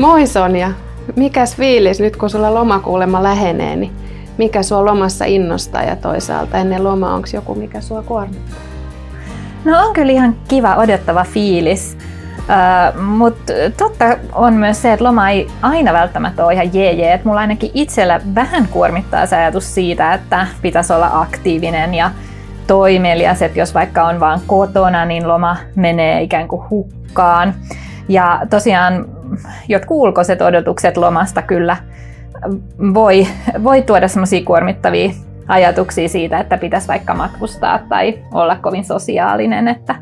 Moi Sonja! Mikäs fiilis nyt kun sulla lomakuulema lähenee, niin mikä sua lomassa innostaa ja toisaalta ennen lomaa onko joku mikä sua kuormittaa? No on kyllä ihan kiva odottava fiilis, mutta totta on myös se, että loma ei aina välttämättä ole ihan jeejee. Että mulla ainakin itsellä vähän kuormittaa se ajatus siitä, että pitäisi olla aktiivinen ja toimelias, että jos vaikka on vaan kotona, niin loma menee ikään kuin hukkaan. Ja tosiaan jotkut ulkoiset odotukset lomasta kyllä voi tuoda semmoisia kuormittavia ajatuksia siitä, että pitäisi vaikka matkustaa tai olla kovin sosiaalinen. Että.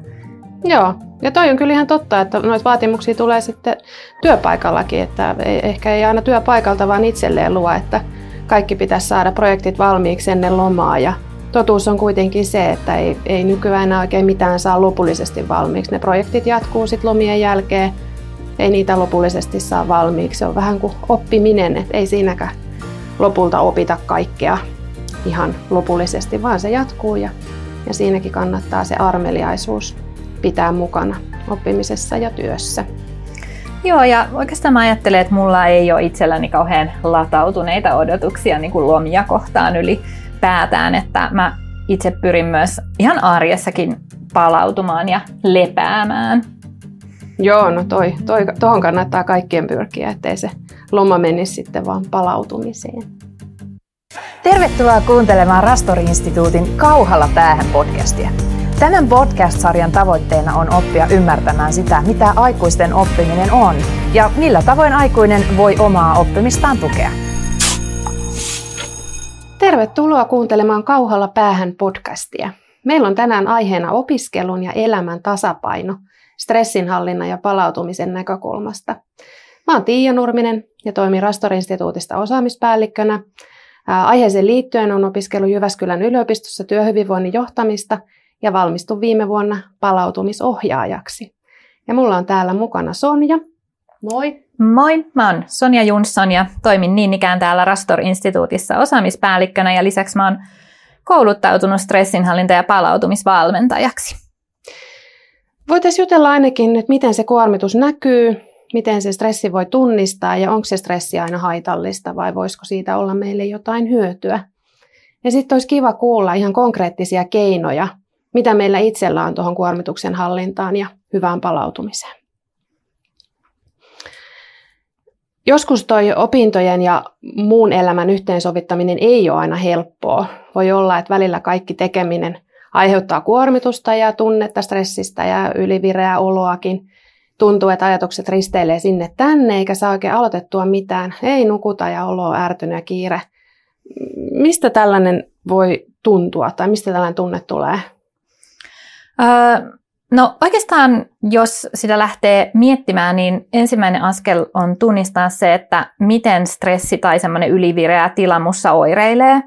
Joo, ja toi on kyllä ihan totta, että noita vaatimuksia tulee sitten työpaikallakin, että ei aina työpaikalta vaan itselleen luo, että kaikki pitäisi saada projektit valmiiksi ennen lomaa. Ja totuus on kuitenkin se, että ei nykyään enää oikein mitään saa lopullisesti valmiiksi. Ne projektit jatkuu sitten lomien jälkeen, ei niitä lopullisesti saa valmiiksi. Se on vähän kuin oppiminen, että ei siinäkään lopulta opita kaikkea ihan lopullisesti, vaan se jatkuu ja siinäkin kannattaa se armeliaisuus pitää mukana oppimisessa ja työssä. Joo, ja oikeastaan mä ajattelen, että mulla ei ole itselläni kauhean latautuneita odotuksia niin kuin lomia kohtaan ylipäätään, että mä itse pyrin myös ihan arjessakin palautumaan ja lepäämään. Joo, no tohon kannattaa kaikkien pyrkiä, ettei se loma menisi sitten vaan palautumiseen. Tervetuloa kuuntelemaan Rastor-instituutin Kauhallapäähän podcastia. Tämän podcast-sarjan tavoitteena on oppia ymmärtämään sitä, mitä aikuisten oppiminen on ja millä tavoin aikuinen voi omaa oppimistaan tukea. Tervetuloa kuuntelemaan Kauhallapäähän podcastia. Meillä on tänään aiheena opiskelun ja elämän tasapaino stressinhallinnan ja palautumisen näkökulmasta. Mä oon Tiia Nurminen ja toimin Rastor-instituutista osaamispäällikkönä. Aiheeseen liittyen on opiskellut Jyväskylän yliopistossa työhyvinvoinnin johtamista ja valmistun viime vuonna palautumisohjaajaksi. Ja mulla on täällä mukana Sonja. Moi! Moi! Mä oon Sonja Johnsson ja toimin niin ikään täällä Rastor-instituutissa osaamispäällikkönä ja lisäksi mä oon kouluttautunut stressinhallinta- ja palautumisvalmentajaksi. Voitaisiin jutella ainakin, että miten se kuormitus näkyy, miten se stressi voi tunnistaa ja onko se stressi aina haitallista vai voisiko siitä olla meille jotain hyötyä. Ja sitten olisi kiva kuulla ihan konkreettisia keinoja, mitä meillä itsellä on tuohon kuormituksen hallintaan ja hyvään palautumiseen. Joskus toi opintojen ja muun elämän yhteensovittaminen ei ole aina helppoa. Voi olla, että välillä kaikki tekeminen aiheuttaa kuormitusta ja tunnetta stressistä ja ylivireää oloakin. Tuntuu, että ajatukset risteilee sinne tänne eikä saa oikein aloitettua mitään. Ei nukuta ja olo on ärtynyt ja kiire. Mistä tällainen voi tuntua tai mistä tällainen tunne tulee? No oikeastaan, jos sitä lähtee miettimään, niin ensimmäinen askel on tunnistaa se, että miten stressi tai semmoinen ylivireä tila mussa oireilee.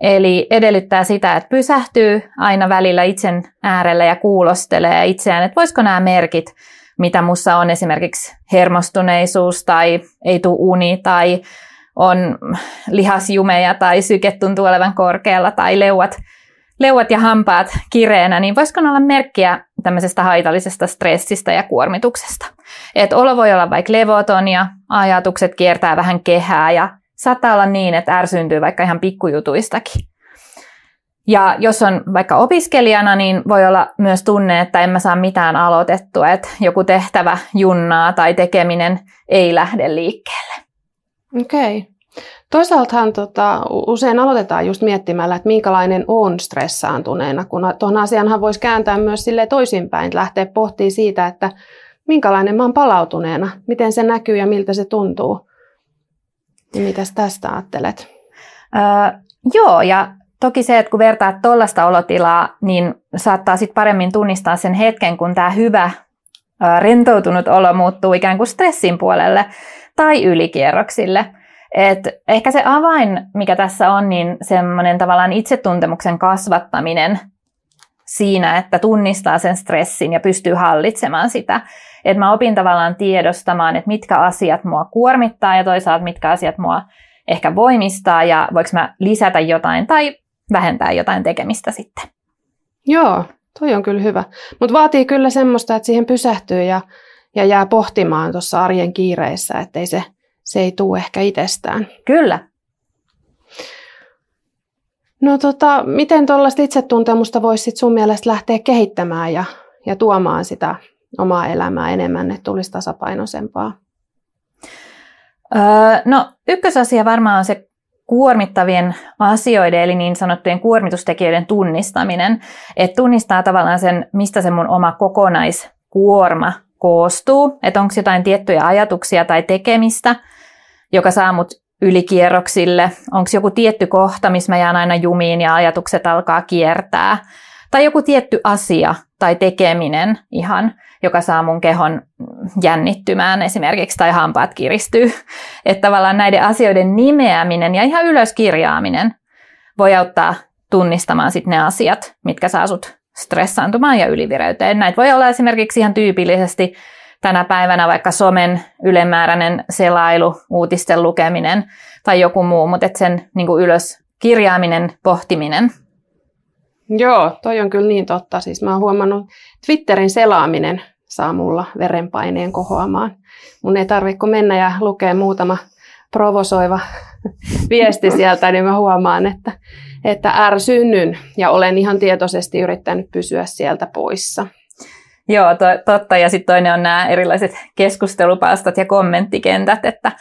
Eli edellyttää sitä, että pysähtyy aina välillä itsen äärellä ja kuulostelee itseään, että voisiko nämä merkit, mitä mussa on esimerkiksi hermostuneisuus tai ei tule uni tai on lihasjumeja tai syke tuntuu olevan korkealla tai leuat ja hampaat kireenä, niin voisiko ne olla merkkiä tämmöisestä haitallisesta stressistä ja kuormituksesta. Et olo voi olla vaikka levoton ja ajatukset kiertää vähän kehää ja saattaa olla niin, että ärsyyntyy vaikka ihan pikkujutuistakin. Ja jos on vaikka opiskelijana, niin voi olla myös tunne, että en mä saa mitään aloitettua, että joku tehtävä junnaa tai tekeminen ei lähde liikkeelle. Okei. Toisaaltahan usein aloitetaan just miettimällä, että minkälainen on stressaantuneena, kun tuohon asianhan voisi kääntää myös silleen toisinpäin, että lähtee pohtimaan siitä, että minkälainen mä oon palautuneena, miten se näkyy ja miltä se tuntuu. Ja mitäs tästä ajattelet? Joo, ja toki se, että kun vertaat tuollaista olotilaa, niin saattaa sit paremmin tunnistaa sen hetken, kun tämä hyvä rentoutunut olo muuttuu ikään kuin stressin puolelle tai ylikierroksille. Et ehkä se avain, mikä tässä on, niin semmoinen tavallaan itsetuntemuksen kasvattaminen siinä, että tunnistaa sen stressin ja pystyy hallitsemaan sitä. Et mä opin tavallaan tiedostamaan, että mitkä asiat mua kuormittaa ja toisaalta mitkä asiat mua ehkä voimistaa ja voiko mä lisätä jotain tai vähentää jotain tekemistä sitten. Joo, toi on kyllä hyvä. Mutta vaatii kyllä semmoista, että siihen pysähtyy ja ja jää pohtimaan tuossa arjen kiireissä, että se ei tule ehkä itsestään. Kyllä. No miten tuollaista itsetuntemusta voisi sun mielestä lähteä kehittämään ja tuomaan sitä omaa elämää enemmän, että tulisi tasapainoisempaa? No ykkösasia varmaan on se kuormittavien asioiden, eli niin sanottujen kuormitustekijöiden tunnistaminen. Että tunnistaa tavallaan sen, mistä se mun oma kokonaiskuorma koostuu. Että onko jotain tiettyjä ajatuksia tai tekemistä, joka saa mut ylikierroksille. Onko joku tietty kohta, missä mä jään aina jumiin ja ajatukset alkaa kiertää. Tai joku tietty asia tai tekeminen ihan, joka saa mun kehon jännittymään esimerkiksi tai hampaat kiristyy. Että tavallaan näiden asioiden nimeäminen ja ihan ylös kirjaaminen voi auttaa tunnistamaan sit ne asiat, mitkä saa sut stressaantumaan ja ylivireyteen. Näitä voi olla esimerkiksi ihan tyypillisesti tänä päivänä vaikka somen ylenmääräinen selailu, uutisten lukeminen tai joku muu, mutta sen niin kuin ylös kirjaaminen, pohtiminen. Joo, toi on kyllä niin totta. Siis mä oon huomannut, Twitterin selaaminen saa mulla verenpaineen kohoamaan. Mun ei tarvitse mennä ja lukea muutama provosoiva viesti sieltä, niin mä huomaan, että ärsynnyn ja olen ihan tietoisesti yrittänyt pysyä sieltä poissa. Joo, totta. Ja sitten toinen on nämä erilaiset keskustelupalstat ja kommenttikentät, että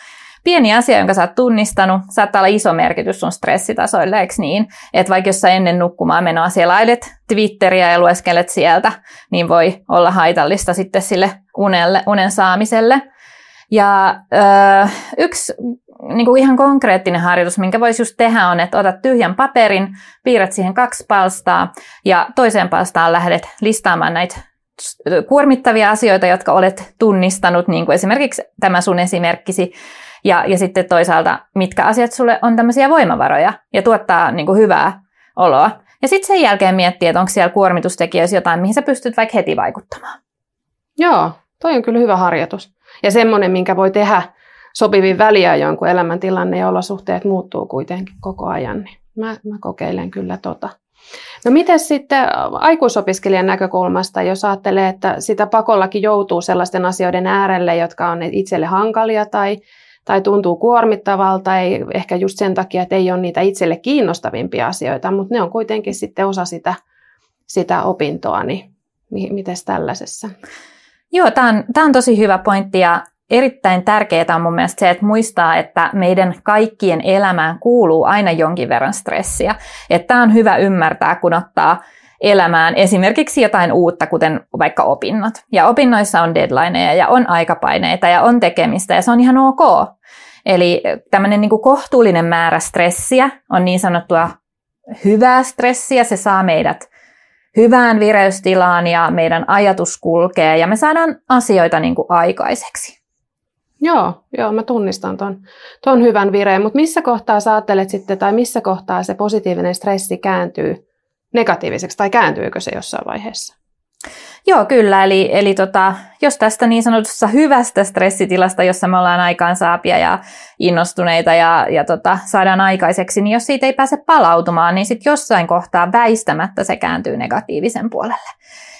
pieni asia, jonka sä oot tunnistanut, saattaa olla iso merkitys sun stressitasoille, eikö niin? Että vaikka jos sä ennen nukkumaan menoa selailet Twitteriä ja lueskelet sieltä, niin voi olla haitallista sitten sille unen saamiselle. Ja yksi niin kuin ihan konkreettinen harjoitus, minkä voisi just tehdä, on, että otat tyhjän paperin, piirrät siihen 2 palstaa ja toiseen palstaan lähdet listaamaan näitä kuormittavia asioita, jotka olet tunnistanut, niin kuin esimerkiksi tämä sun esimerkkisi. Ja sitten toisaalta, mitkä asiat sulle on tämmöisiä voimavaroja ja tuottaa niin kuin hyvää oloa. Ja sitten sen jälkeen miettiä, että onko siellä kuormitustekijöissä jotain, mihin sä pystyt vaikka heti vaikuttamaan. Joo, toi on kyllä hyvä harjoitus. Ja semmoinen, minkä voi tehdä sopivin väliajoin, kun elämäntilanne ja olosuhteet muuttuu kuitenkin koko ajan. Niin mä kokeilen kyllä tota. No miten sitten aikuisopiskelijan näkökulmasta, jos ajattelee, että sitä pakollakin joutuu sellaisten asioiden äärelle, jotka on itselle hankalia tai tuntuu kuormittavalta, ei ehkä just sen takia, että ei ole niitä itselle kiinnostavimpia asioita, mutta ne on kuitenkin sitten osa sitä opintoa, niin mites tällaisessa? Joo, tämä on tosi hyvä pointti ja erittäin tärkeää on mun mielestä se, että muistaa, että meidän kaikkien elämään kuuluu aina jonkin verran stressiä. Että tämä on hyvä ymmärtää, kun ottaa elämään esimerkiksi jotain uutta, kuten vaikka opinnot. Ja opinnoissa on deadlineja ja on aikapaineita ja on tekemistä ja se on ihan ok. Eli tämmöinen niin kuin kohtuullinen määrä stressiä on niin sanottua hyvää stressiä. Se saa meidät hyvään vireystilaan ja meidän ajatus kulkee ja me saadaan asioita niin kuin aikaiseksi. Joo, mä tunnistan ton hyvän vireen, mutta missä kohtaa sä ajattelet sitten tai missä kohtaa se positiivinen stressi kääntyy negatiiviseksi tai kääntyykö se jossain vaiheessa? Joo, kyllä. Eli jos tästä niin sanotusta hyvästä stressitilasta, jossa me ollaan aikaansaapia ja innostuneita ja saadaan aikaiseksi, niin jos siitä ei pääse palautumaan, niin sitten jossain kohtaa väistämättä se kääntyy negatiivisen puolelle.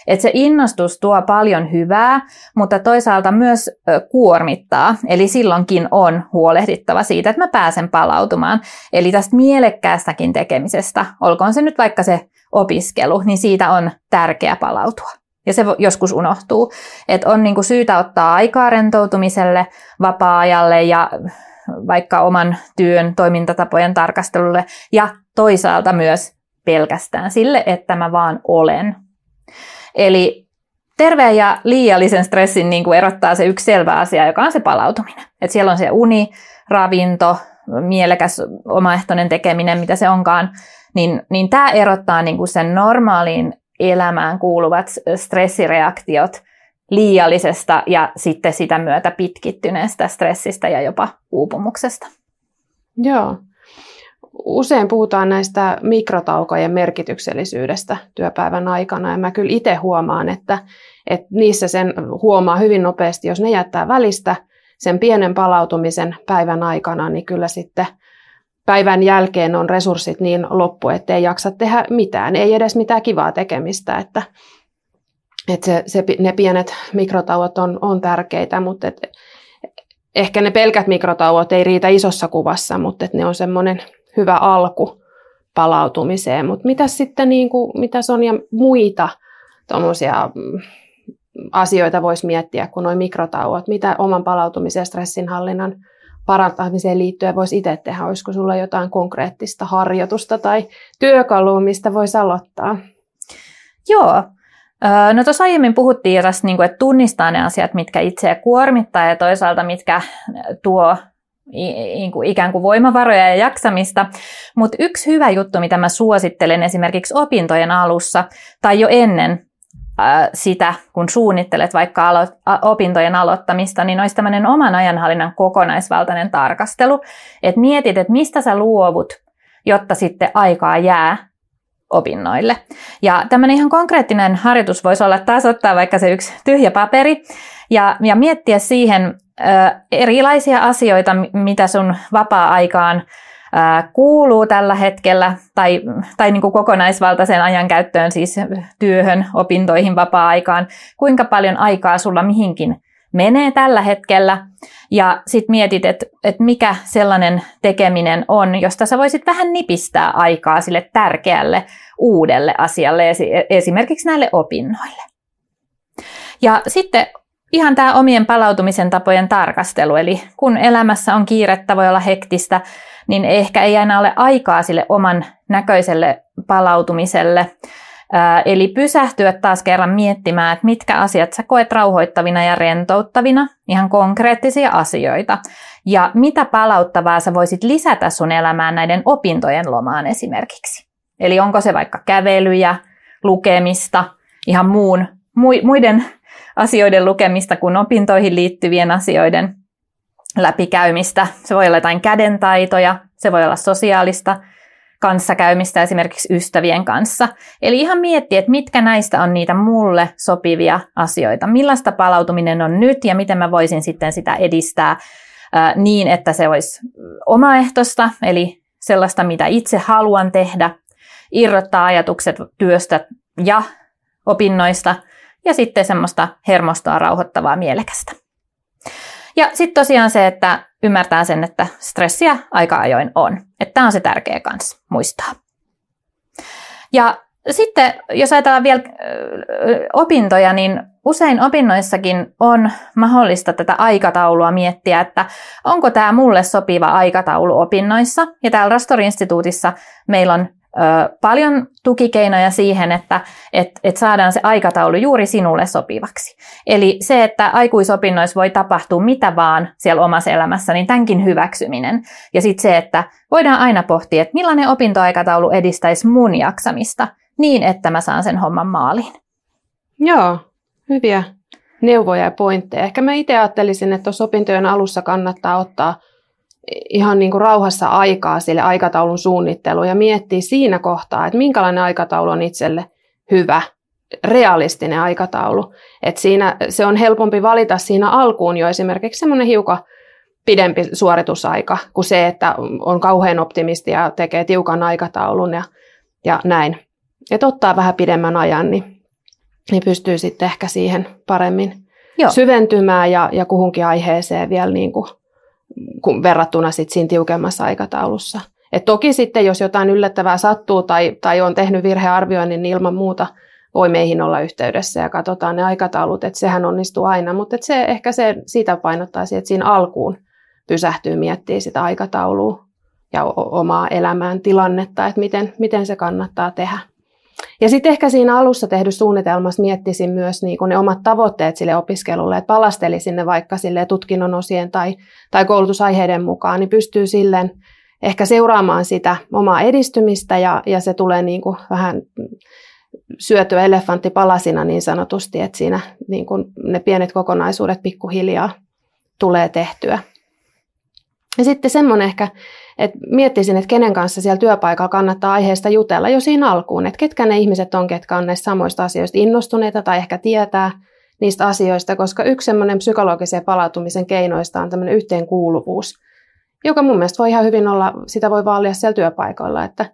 Et se innostus tuo paljon hyvää, mutta toisaalta myös kuormittaa. Eli silloinkin on huolehdittava siitä, että mä pääsen palautumaan. Eli tästä mielekkäästäkin tekemisestä, olkoon se nyt vaikka se opiskelu, niin siitä on tärkeä palautua. Ja se joskus unohtuu. Että on niinku syytä ottaa aikaa rentoutumiselle, vapaa-ajalle ja vaikka oman työn toimintatapojen tarkastelulle. Ja toisaalta myös pelkästään sille, että mä vaan olen. Eli terveen ja liiallisen stressin niin kuin erottaa se yksi selvä asia, joka on se palautuminen. Et siellä on se uni, ravinto, mielekäs omaehtoinen tekeminen, mitä se onkaan. Niin tämä erottaa niin kuin sen normaaliin elämään kuuluvat stressireaktiot liiallisesta ja sitten sitä myötä pitkittyneestä stressistä ja jopa uupumuksesta. Joo. Usein puhutaan näistä mikrotaukojen merkityksellisyydestä työpäivän aikana ja mä kyllä itse huomaan, että niissä sen huomaa hyvin nopeasti, jos ne jättää välistä sen pienen palautumisen päivän aikana, niin kyllä sitten päivän jälkeen on resurssit niin loppu, ettei jaksa tehdä mitään, ei edes mitään kivaa tekemistä, että että ne pienet mikrotauot on tärkeitä, mutta ehkä ne pelkät mikrotauot ei riitä isossa kuvassa, mutta ne on semmoinen hyvä alku palautumiseen. Mutta mitä sitten, mitä Sonja, muita tuommoisia asioita voisi miettiä kuin nuo mikrotauot? Mitä oman palautumisen ja stressinhallinnan parantamiseen liittyen voisi itse tehdä? Olisiko sulla jotain konkreettista harjoitusta tai työkalua, mistä voisi aloittaa? Joo. No tuossa aiemmin puhuttiin erästä, että tunnistaa ne asiat, mitkä itseä kuormittaa ja toisaalta mitkä tuo ikään kuin voimavaroja ja jaksamista. Mutta yksi hyvä juttu, mitä mä suosittelen esimerkiksi opintojen alussa tai jo ennen sitä, kun suunnittelet vaikka opintojen aloittamista, niin olisi tämmöinen oman ajanhallinnan kokonaisvaltainen tarkastelu. Että mietit, että mistä sä luovut, jotta sitten aikaa jää opinnoille. Ja tämmöinen ihan konkreettinen harjoitus voisi olla taas ottaa vaikka se yksi tyhjä paperi ja miettiä siihen erilaisia asioita, mitä sun vapaa-aikaan kuuluu tällä hetkellä tai niin kuin kokonaisvaltaiseen ajankäyttöön, siis työhön, opintoihin, vapaa-aikaan, kuinka paljon aikaa sulla mihinkin menee tällä hetkellä ja sitten mietit, että mikä sellainen tekeminen on, josta sä voisit vähän nipistää aikaa sille tärkeälle uudelle asialle, esimerkiksi näille opinnoille. Ja sitten ihan tämä omien palautumisen tapojen tarkastelu, eli kun elämässä on kiirettä, voi olla hektistä, niin ehkä ei aina ole aikaa sille oman näköiselle palautumiselle. Eli pysähtyä taas kerran miettimään, että mitkä asiat sä koet rauhoittavina ja rentouttavina, ihan konkreettisia asioita. Ja mitä palauttavaa sä voisit lisätä sun elämään näiden opintojen lomaan esimerkiksi. Eli onko se vaikka kävelyjä, lukemista, ihan muiden asioiden lukemista kuin opintoihin liittyvien asioiden läpikäymistä. Se voi olla jotain kädentaitoja, se voi olla sosiaalista kanssakäymistä esimerkiksi ystävien kanssa. Eli ihan miettiä, että mitkä näistä on niitä mulle sopivia asioita. Millaista palautuminen on nyt ja miten mä voisin sitten sitä edistää niin, että se olisi omaehtoista, eli sellaista, mitä itse haluan tehdä, irrottaa ajatukset työstä ja opinnoista ja sitten semmoista hermostoa rauhoittavaa mielekästä. Ja sitten tosiaan se, että ymmärtää sen, että stressiä aika ajoin on. Että tämä on se tärkeä kans muistaa. Ja sitten, jos ajatellaan vielä opintoja, niin usein opinnoissakin on mahdollista tätä aikataulua miettiä, että onko tämä mulle sopiva aikataulu opinnoissa. Ja täällä Rastor-instituutissa meillä on paljon tukikeinoja siihen, että saadaan se aikataulu juuri sinulle sopivaksi. Eli se, että aikuisopinnoissa voi tapahtua mitä vaan siellä omassa elämässä, niin tämänkin hyväksyminen. Ja sitten se, että voidaan aina pohtia, että millainen opintoaikataulu edistäisi mun jaksamista niin, että mä saan sen homman maaliin. Joo, hyviä neuvoja ja pointteja. Ehkä mä itse ajattelisin, että tuossa opintojen alussa kannattaa ottaa ihan niin kuin rauhassa aikaa sille aikataulun suunnitteluun ja miettii siinä kohtaa, että minkälainen aikataulu on itselle hyvä, realistinen aikataulu. Että siinä se on helpompi valita siinä alkuun jo esimerkiksi semmoinen hiukan pidempi suoritusaika kuin se, että on kauhean optimisti ja tekee tiukan aikataulun ja näin. Että ottaa vähän pidemmän ajan, niin pystyy sitten ehkä siihen paremmin syventymään ja kuhunkin aiheeseen vielä niin kuin verrattuna sitten siinä tiukemmassa aikataulussa. Et toki sitten, jos jotain yllättävää sattuu tai on tehnyt virhearvioinnin, niin ilman muuta voi meihin olla yhteydessä ja katsotaan ne aikataulut, että sehän onnistuu aina, mutta se, ehkä se sitä painottaisi, että siinä alkuun pysähtyy miettimään sitä aikataulua ja omaa elämään tilannetta, että miten se kannattaa tehdä. Ja sitten ehkä siinä alussa tehdy suunnitelmassa miettisin myös ne omat tavoitteet sille opiskelulle, että palastelisin ne vaikka tutkinnon osien tai koulutusaiheiden mukaan, niin pystyy silleen ehkä seuraamaan sitä omaa edistymistä ja se tulee niinku vähän syötyä elefanttipalasina niin sanotusti, että siinä niinku ne pienet kokonaisuudet pikkuhiljaa tulee tehtyä. Ja sitten semmoinen ehkä, että miettisin, että kenen kanssa siellä työpaikalla kannattaa aiheesta jutella jo siinä alkuun, että ketkä ne ihmiset on, ketkä on näistä samoista asioista innostuneita tai ehkä tietää niistä asioista, koska yksi semmoinen psykologisen palautumisen keinoista on tämmöinen yhteenkuuluvuus, joka mun mielestä voi ihan hyvin olla, sitä voi vaalia siellä työpaikalla, että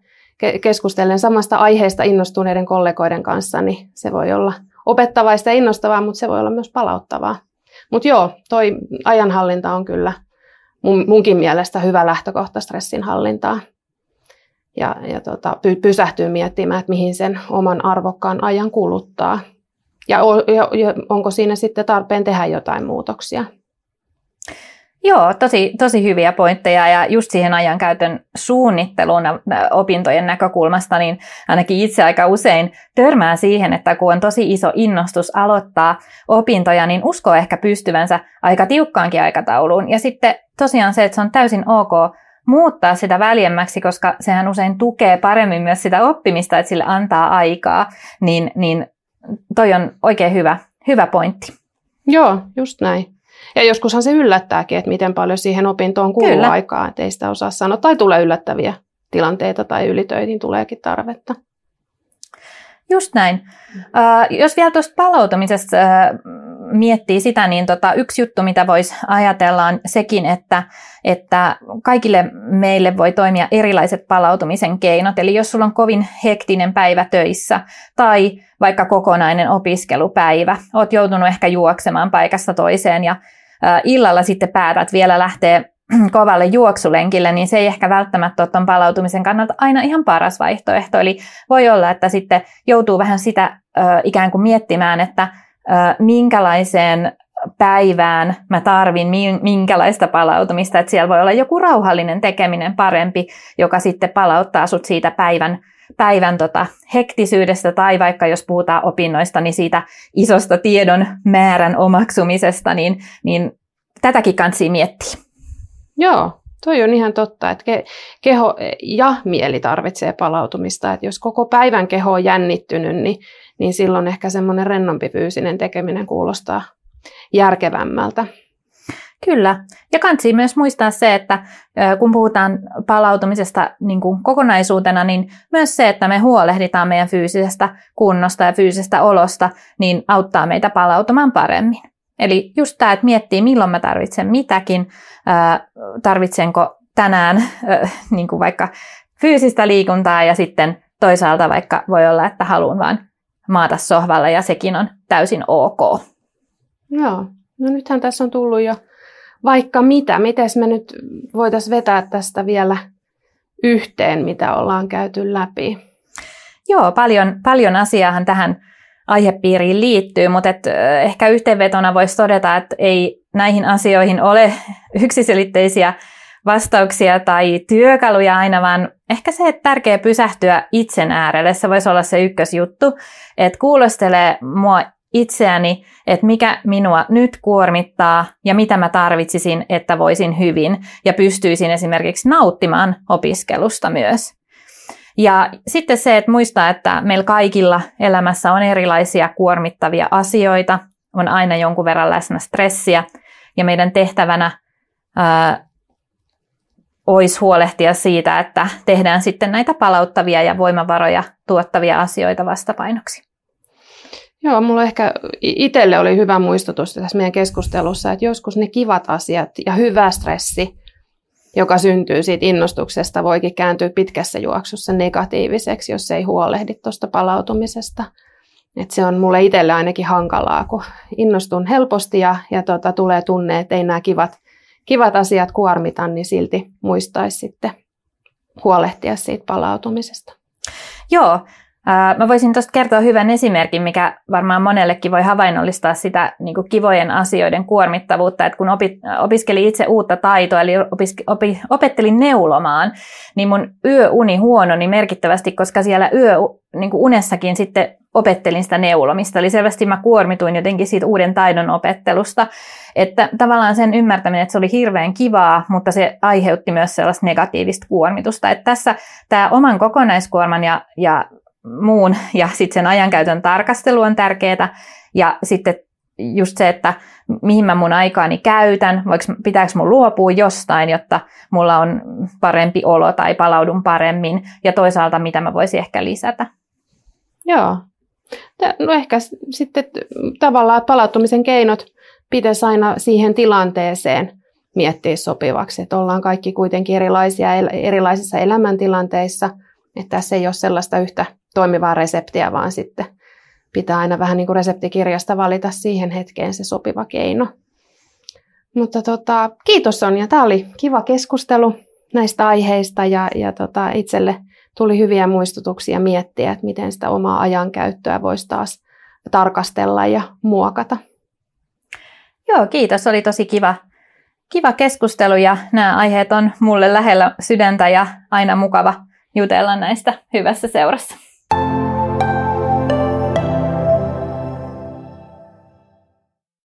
keskustellen samasta aiheesta innostuneiden kollegoiden kanssa, niin se voi olla opettavaista ja innostavaa, mutta se voi olla myös palauttavaa. Mutta joo, toi ajanhallinta on kyllä munkin mielestä hyvä lähtökohta stressin hallintaa. Ja pysähtyy miettimään, että mihin sen oman arvokkaan ajan kuluttaa. Ja onko siinä sitten tarpeen tehdä jotain muutoksia. Joo, tosi hyviä pointteja ja just siihen ajankäytön suunnitteluun opintojen näkökulmasta, niin ainakin itse aika usein törmää siihen, että kun on tosi iso innostus aloittaa opintoja, niin uskoo ehkä pystyvänsä aika tiukkaankin aikatauluun. Ja sitten tosiaan se, että se on täysin ok muuttaa sitä väljemmäksi, koska sehän usein tukee paremmin myös sitä oppimista, että sille antaa aikaa, niin toi on oikein hyvä pointti. Joo, just näin. Ja joskushan se yllättääkin, että miten paljon siihen opintoon kuluu aikaa, että ei sitä osaa sanoa. Tai tulee yllättäviä tilanteita tai ylitöihin tuleekin tarvetta. Just näin. Jos vielä tuosta palautumisesta miettii sitä, niin yksi juttu, mitä voisi ajatella, on sekin, että kaikille meille voi toimia erilaiset palautumisen keinot. Eli jos sulla on kovin hektinen päivä töissä tai vaikka kokonainen opiskelupäivä, oot joutunut ehkä juoksemaan paikasta toiseen ja illalla sitten päätät vielä lähteä kovalle juoksulenkille, niin se ei ehkä välttämättä ole ton palautumisen kannalta aina ihan paras vaihtoehto. Eli voi olla, että sitten joutuu vähän sitä ikään kuin miettimään, että minkälaiseen päivään mä tarvin minkälaista palautumista, että siellä voi olla joku rauhallinen tekeminen parempi, joka sitten palauttaa sut siitä päivän hektisyydestä, tai vaikka jos puhutaan opinnoista, niin siitä isosta tiedon määrän omaksumisesta, niin tätäkin kansi miettiä. Joo, toi on ihan totta, että keho ja mieli tarvitsee palautumista, että jos koko päivän keho on jännittynyt, niin silloin ehkä semmoinen rennompi fyysinen tekeminen kuulostaa järkevämmältä. Kyllä. Ja kannattaa myös muistaa se, että kun puhutaan palautumisesta niin kuin kokonaisuutena, niin myös se, että me huolehditaan meidän fyysisestä kunnosta ja fyysisestä olosta, niin auttaa meitä palautumaan paremmin. Eli just tämä, että miettii milloin mä tarvitsen mitäkin, tarvitsenko tänään niin kuin vaikka fyysistä liikuntaa ja sitten toisaalta vaikka voi olla, että haluan vaan maata sohvalla ja sekin on täysin ok. Joo, no nythän tässä on tullut jo vaikka mitä. Mites me nyt voitaisiin vetää tästä vielä yhteen, mitä ollaan käyty läpi? Joo, paljon asiaahan tähän aihepiiriin liittyy, mutta ehkä yhteenvetona voisi todeta, että ei näihin asioihin ole yksiselitteisiä vastauksia tai työkaluja aina, vaan ehkä se, että tärkeää pysähtyä itsen äärelle. Se voisi olla se ykkösjuttu, että kuulostelee mua itseäni, että mikä minua nyt kuormittaa ja mitä mä tarvitsisin, että voisin hyvin ja pystyisin esimerkiksi nauttimaan opiskelusta myös. Ja sitten se, että muistaa, että meillä kaikilla elämässä on erilaisia kuormittavia asioita, on aina jonkun verran läsnä stressiä ja meidän tehtävänä olisi huolehtia siitä, että tehdään sitten näitä palauttavia ja voimavaroja tuottavia asioita vastapainoksi. Joo, mulla ehkä itselle oli hyvä muistutus tässä meidän keskustelussa, että joskus ne kivat asiat ja hyvä stressi, joka syntyy siitä innostuksesta, voikin kääntyä pitkässä juoksussa negatiiviseksi, jos ei huolehdi tuosta palautumisesta. Et se on mulle itselle ainakin hankalaa, kun innostun helposti ja tulee tunne, että ei nämä kivat asiat kuormita, niin silti muistaisi sitten huolehtia siitä palautumisesta. Joo. Mä voisin tuosta kertoa hyvän esimerkin, mikä varmaan monellekin voi havainnollistaa sitä niin kuin kivojen asioiden kuormittavuutta, että kun opiskelin itse uutta taitoa, eli opettelin neulomaan, niin mun yöuni huononi merkittävästi, koska siellä niin kuin unessakin sitten opettelin sitä neulomista, eli selvästi mä kuormituin jotenkin siitä uuden taidon opettelusta, että tavallaan sen ymmärtäminen, että se oli hirveän kivaa, mutta se aiheutti myös sellaista negatiivista kuormitusta, että tässä tämä oman kokonaiskuorman ja sitten sen ajankäytön tarkastelu on tärkeää ja sitten just se, että mihin mä mun aikaani käytän, pitääkö mun luopua jostain, jotta mulla on parempi olo tai palaudun paremmin ja toisaalta mitä mä voisin ehkä lisätä. Joo, no ehkä sitten tavallaan palautumisen keinot pitäisi aina siihen tilanteeseen miettiä sopivaksi, että ollaan kaikki kuitenkin erilaisissa elämäntilanteissa, että tässä ei ole sellaista yhtä toimivaa reseptiä, vaan sitten pitää aina vähän niin kuin reseptikirjasta valita siihen hetkeen se sopiva keino. Mutta kiitos Sonja, tämä oli kiva keskustelu näistä aiheista ja itselle tuli hyviä muistutuksia miettiä, että miten sitä omaa ajankäyttöä voisi taas tarkastella ja muokata. Joo, kiitos. Oli tosi kiva keskustelu ja nämä aiheet on mulle lähellä sydäntä ja aina mukava jutella näistä hyvässä seurassa.